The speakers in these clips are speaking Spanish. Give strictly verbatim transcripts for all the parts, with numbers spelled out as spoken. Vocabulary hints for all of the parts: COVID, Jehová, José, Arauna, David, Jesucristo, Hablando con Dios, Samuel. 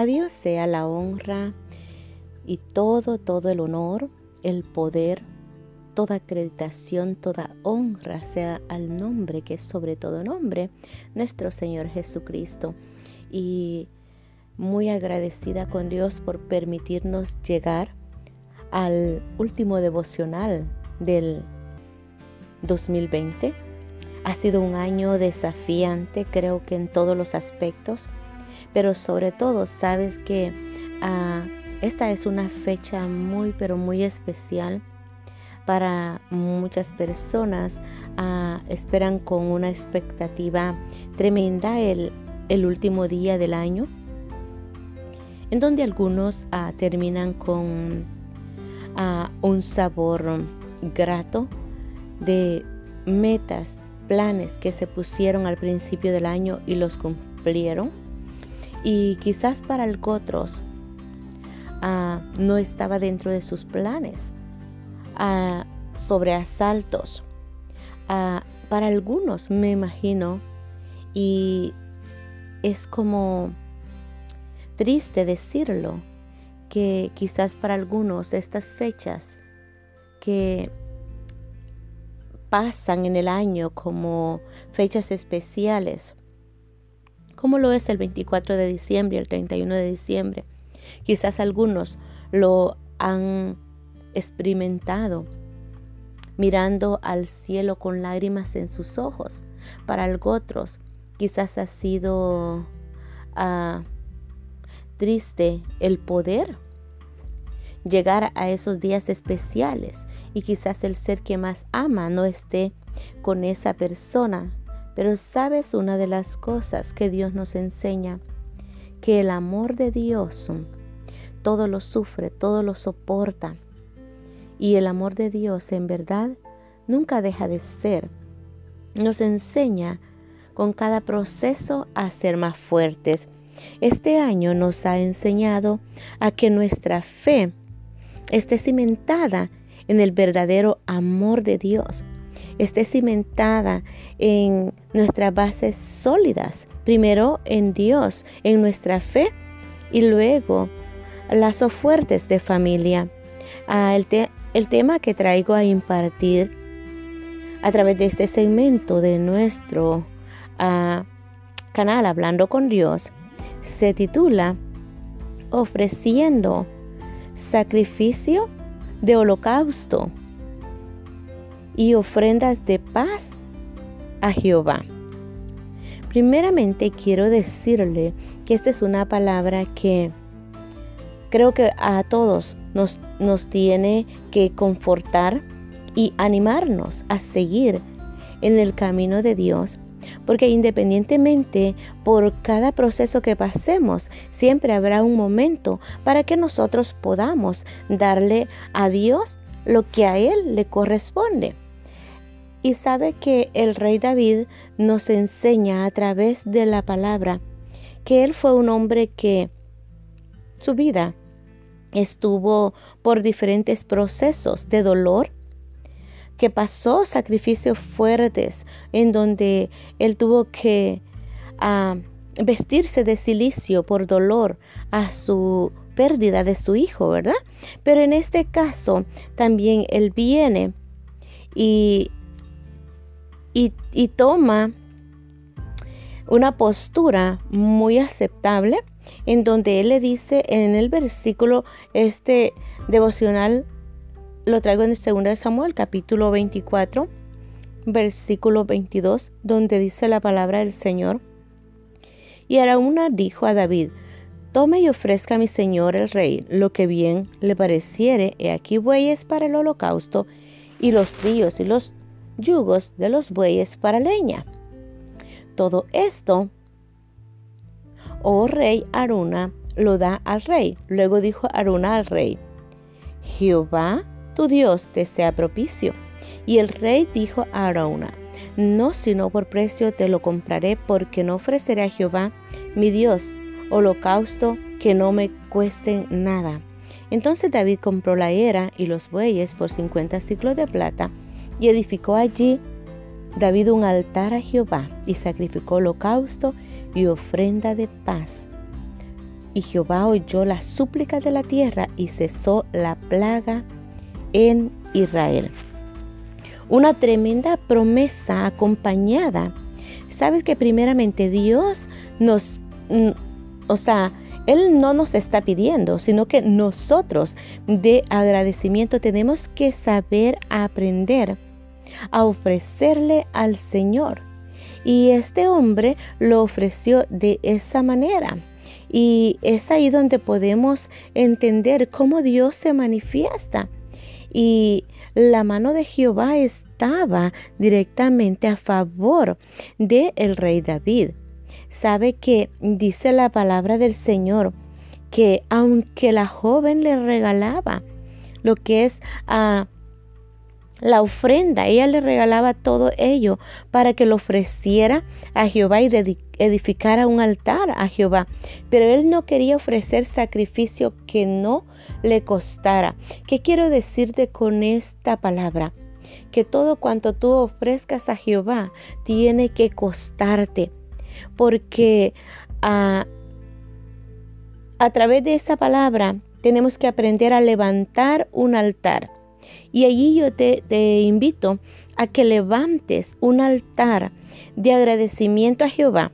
A Dios sea la honra y todo, todo el honor, el poder, toda acreditación, toda honra sea al nombre que es sobre todo nombre, nuestro Señor Jesucristo. Y muy agradecida con Dios por permitirnos llegar al último devocional del dos mil veinte. Ha sido un año desafiante, creo que en todos los aspectos, pero sobre todo sabes que uh, esta es una fecha muy pero muy especial para muchas personas. Uh, esperan con una expectativa tremenda el, el último día del año, en donde algunos uh, terminan con uh, un sabor grato de metas, planes que se pusieron al principio del año y los cumplieron. Y quizás para otros uh, no estaba dentro de sus planes, uh, sobre asaltos. Uh, para algunos, me imagino, y es como triste decirlo, que quizás para algunos estas fechas que pasan en el año como fechas especiales, como lo es el veinticuatro de diciembre, el treinta y uno de diciembre, quizás algunos lo han experimentado mirando al cielo con lágrimas en sus ojos. Para otros quizás ha sido uh, triste el poder llegar a esos días especiales, y quizás el ser que más ama no esté con esa persona. Pero sabes, una de las cosas que Dios nos enseña, que el amor de Dios todo lo sufre, todo lo soporta, y el amor de Dios en verdad nunca deja de ser. Nos enseña con cada proceso a ser más fuertes. Este año nos ha enseñado a que nuestra fe esté cimentada en el verdadero amor de Dios, esté cimentada en nuestras bases sólidas, primero en Dios, en nuestra fe, y luego lazos fuertes de familia. Ah, el, te- el tema que traigo a impartir a través de este segmento de nuestro ah, canal Hablando con Dios se titula Ofreciendo sacrificio de holocausto y ofrendas de paz a Jehová. Primeramente quiero decirle que esta es una palabra que creo que a todos nos, nos tiene que confortar y animarnos a seguir en el camino de Dios. Porque independientemente por cada proceso que pasemos, siempre habrá un momento para que nosotros podamos darle a Dios lo que a Él le corresponde. Y sabe que el rey David nos enseña a través de la palabra que él fue un hombre que su vida estuvo por diferentes procesos de dolor, que pasó sacrificios fuertes en donde él tuvo que uh, vestirse de cilicio por dolor a su pérdida de su hijo, ¿verdad? Pero en este caso también él viene y, y, y toma una postura muy aceptable, en donde él le dice en el versículo, este devocional lo traigo en segunda de Samuel, capítulo veinticuatro, versículo veintidós, donde dice la palabra del Señor. Y Arauna dijo a David: Tome y ofrezca a mi señor el rey lo que bien le pareciere. He aquí bueyes para el holocausto, y los tríos y los yugos de los bueyes para leña. Todo esto, oh rey Arauna, lo da al rey. Luego dijo Arauna al rey: Jehová tu Dios te sea propicio. Y el rey dijo a Arauna: No, sino por precio te lo compraré, porque no ofreceré a Jehová mi Dios holocausto que no me cuesten nada. Entonces David compró la era y los bueyes por cincuenta siclos de plata, y edificó allí David un altar a Jehová, y sacrificó holocausto y ofrenda de paz. Y Jehová oyó las súplicas de la tierra y cesó la plaga en Israel. Una tremenda promesa acompañada. Sabes que primeramente Dios nos, o sea, Él no nos está pidiendo, sino que nosotros de agradecimiento tenemos que saber aprender a ofrecerle al Señor. Y este hombre lo ofreció de esa manera. Y es ahí donde podemos entender cómo Dios se manifiesta. Y la mano de Jehová estaba directamente a favor del rey David. Sabe que dice la palabra del Señor que aunque la joven le regalaba lo que es uh, la ofrenda, ella le regalaba todo ello para que lo ofreciera a Jehová y edificara un altar a Jehová. Pero él no quería ofrecer sacrificio que no le costara. ¿Qué quiero decirte con esta palabra? Que todo cuanto tú ofrezcas a Jehová tiene que costarte. Porque a, a través de esa palabra tenemos que aprender a levantar un altar. Y allí yo te, te invito a que levantes un altar de agradecimiento a Jehová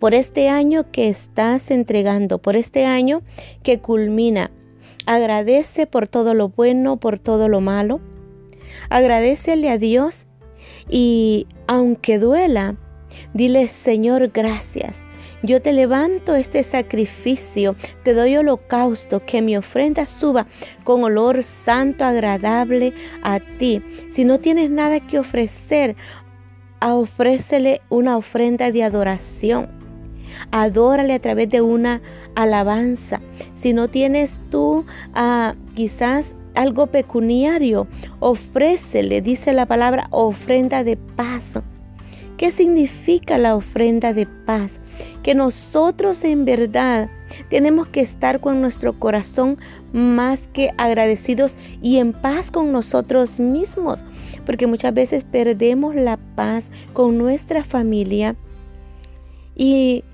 por este año que estás entregando, por este año que culmina. Agradece por todo lo bueno, por todo lo malo. Agradécele a Dios y aunque duela, dile, Señor, gracias. Yo te levanto este sacrificio, te doy holocausto, que mi ofrenda suba con olor santo, agradable a ti. Si no tienes nada que ofrecer, ofrécele una ofrenda de adoración. Adórale a través de una alabanza. Si no tienes tú uh, quizás algo pecuniario, ofrécele, dice la palabra, ofrenda de paz. ¿Qué significa la ofrenda de paz? Que nosotros en verdad tenemos que estar con nuestro corazón más que agradecidos y en paz con nosotros mismos. Porque muchas veces perdemos la paz con nuestra familia y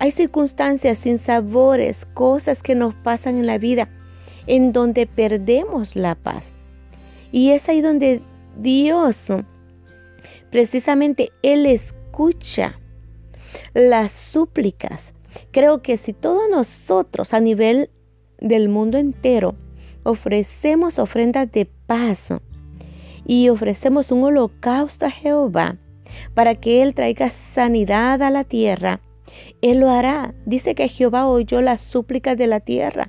hay circunstancias, sinsabores, cosas que nos pasan en la vida en donde perdemos la paz. Y es ahí donde Dios... precisamente Él escucha las súplicas. Creo que si todos nosotros a nivel del mundo entero ofrecemos ofrendas de paz y ofrecemos un holocausto a Jehová para que Él traiga sanidad a la tierra, Él lo hará. Dice que Jehová oyó las súplicas de la tierra.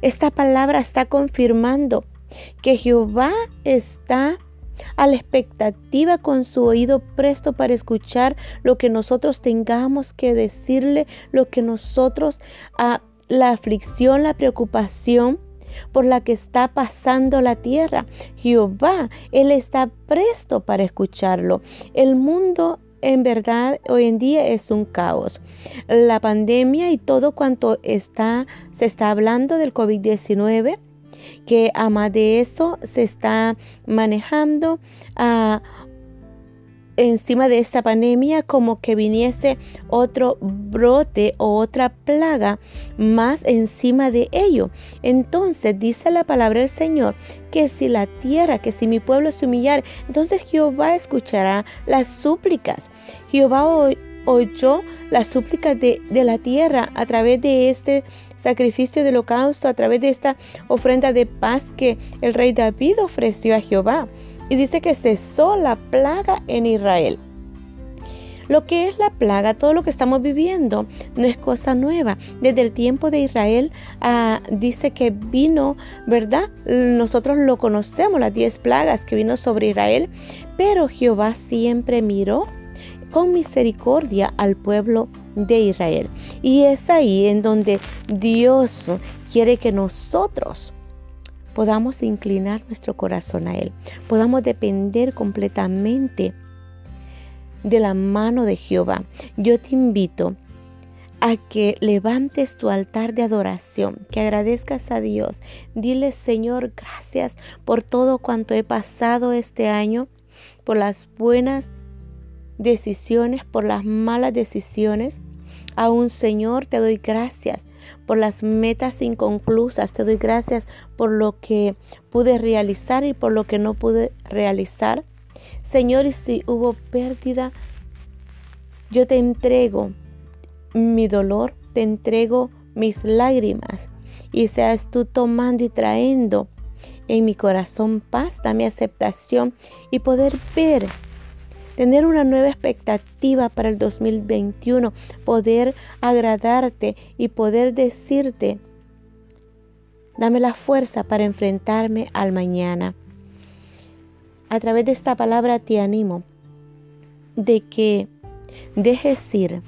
Esta palabra está confirmando que Jehová está a la expectativa, con su oído presto para escuchar lo que nosotros tengamos que decirle, lo que nosotros, a la aflicción, la preocupación por la que está pasando la tierra. Jehová, Él está presto para escucharlo. El mundo en verdad hoy en día es un caos. La pandemia y todo cuanto está, se está hablando del COVID diecinueve. Que a más de eso se está manejando uh, encima de esta pandemia como que viniese otro brote o otra plaga más encima de ello. Entonces dice la palabra del Señor que si la tierra, que si mi pueblo se humillar, entonces Jehová escuchará las súplicas. Jehová hoy oyó las súplicas de, de la tierra a través de este sacrificio de holocausto, a través de esta ofrenda de paz que el rey David ofreció a Jehová. Y dice que cesó la plaga en Israel. Lo que es la plaga, todo lo que estamos viviendo, no es cosa nueva. Desde el tiempo de Israel uh, dice que vino, ¿verdad? Nosotros lo conocemos, las diez plagas que vino sobre Israel. Pero Jehová siempre miró con misericordia al pueblo de Israel. Y es ahí en donde Dios quiere que nosotros podamos inclinar nuestro corazón a Él, podamos depender completamente de la mano de Jehová. Yo te invito a que levantes tu altar de adoración, que agradezcas a Dios. Dile, Señor, gracias por todo cuanto he pasado este año, por las buenas decisiones, por las malas decisiones, Aún, Señor, te doy gracias por las metas inconclusas. Te doy gracias por lo que pude realizar y por lo que no pude realizar. Señor, y si hubo pérdida, yo te entrego mi dolor, te entrego mis lágrimas, y seas tú tomando y trayendo en mi corazón paz, dame aceptación y poder ver, tener una nueva expectativa para el dos mil veintiuno, poder agradarte y poder decirte, dame la fuerza para enfrentarme al mañana. A través de esta palabra te animo de que dejes ir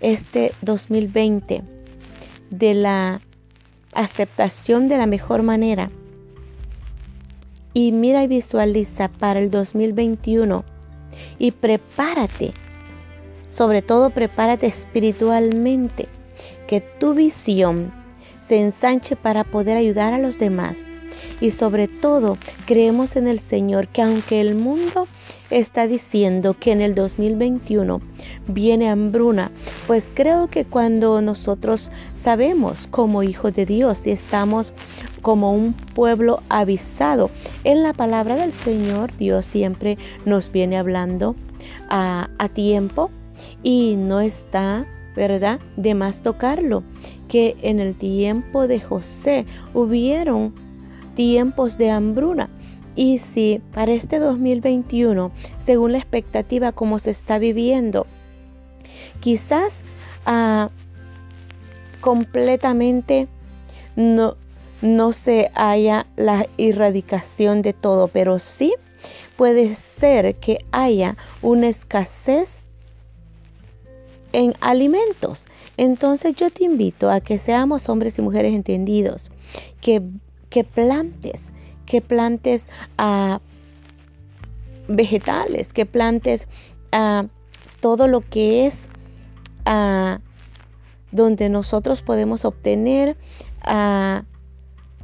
este dos mil veinte de la aceptación de la mejor manera y mira y visualiza para el dos mil veintiuno y prepárate, sobre todo prepárate espiritualmente, que tu visión se ensanche para poder ayudar a los demás. Y sobre todo, creemos en el Señor, que aunque el mundo está diciendo que en el dos mil veintiuno viene hambruna, pues creo que cuando nosotros sabemos como hijos de Dios y estamos como un pueblo avisado en la palabra del Señor, Dios siempre nos viene hablando a, a tiempo y no está, ¿verdad?, de más tocarlo, que en el tiempo de José hubieron tiempos de hambruna. Y si para este dos mil veintiuno, según la expectativa como se está viviendo, quizás ah, completamente no, no se haya la erradicación de todo, pero sí puede ser que haya una escasez en alimentos. Entonces yo te invito a que seamos hombres y mujeres entendidos, que que plantes, que plantes uh, vegetales, que plantes uh, todo lo que es uh, donde nosotros podemos obtener uh,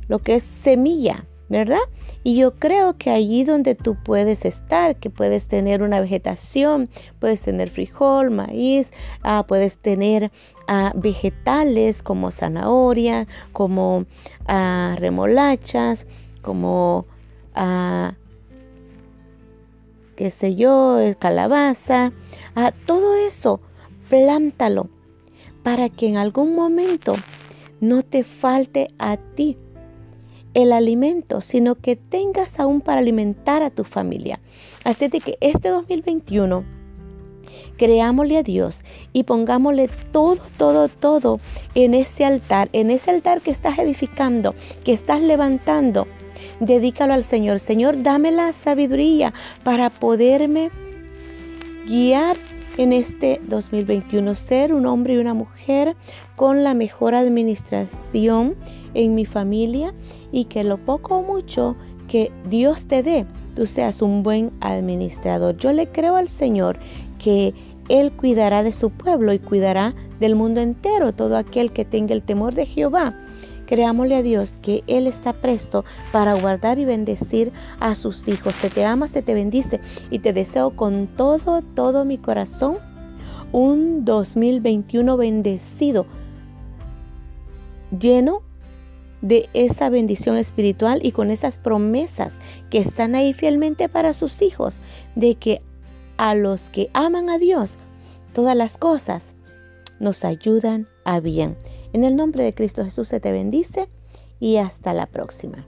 lo que es semilla, ¿verdad? Y yo creo que allí donde tú puedes estar, que puedes tener una vegetación, puedes tener frijol, maíz, uh, puedes tener uh, vegetales como zanahoria, como uh, remolachas, como, uh, qué sé yo, calabaza, uh, todo eso, plántalo para que en algún momento no te falte a ti el alimento, sino que tengas aún para alimentar a tu familia. Así de que este dos mil veintiuno, creámosle a Dios y pongámosle todo, todo, todo en ese altar, en ese altar que estás edificando, que estás levantando. Dedícalo al Señor. Señor, dame la sabiduría para poderme guiar en este dos mil veintiuno, ser un hombre y una mujer con la mejor administración en mi familia, y que lo poco o mucho que Dios te dé, tú seas un buen administrador. Yo le creo al Señor que Él cuidará de su pueblo y cuidará del mundo entero, todo aquel que tenga el temor de Jehová. Creámosle a Dios que Él está presto para guardar y bendecir a sus hijos. Se te ama, se te bendice y te deseo con todo, todo mi corazón un dos mil veintiuno bendecido, lleno de esa bendición espiritual y con esas promesas que están ahí fielmente para sus hijos, de que a los que aman a Dios, todas las cosas nos ayudan a bien. En el nombre de Cristo Jesús se te bendice y hasta la próxima.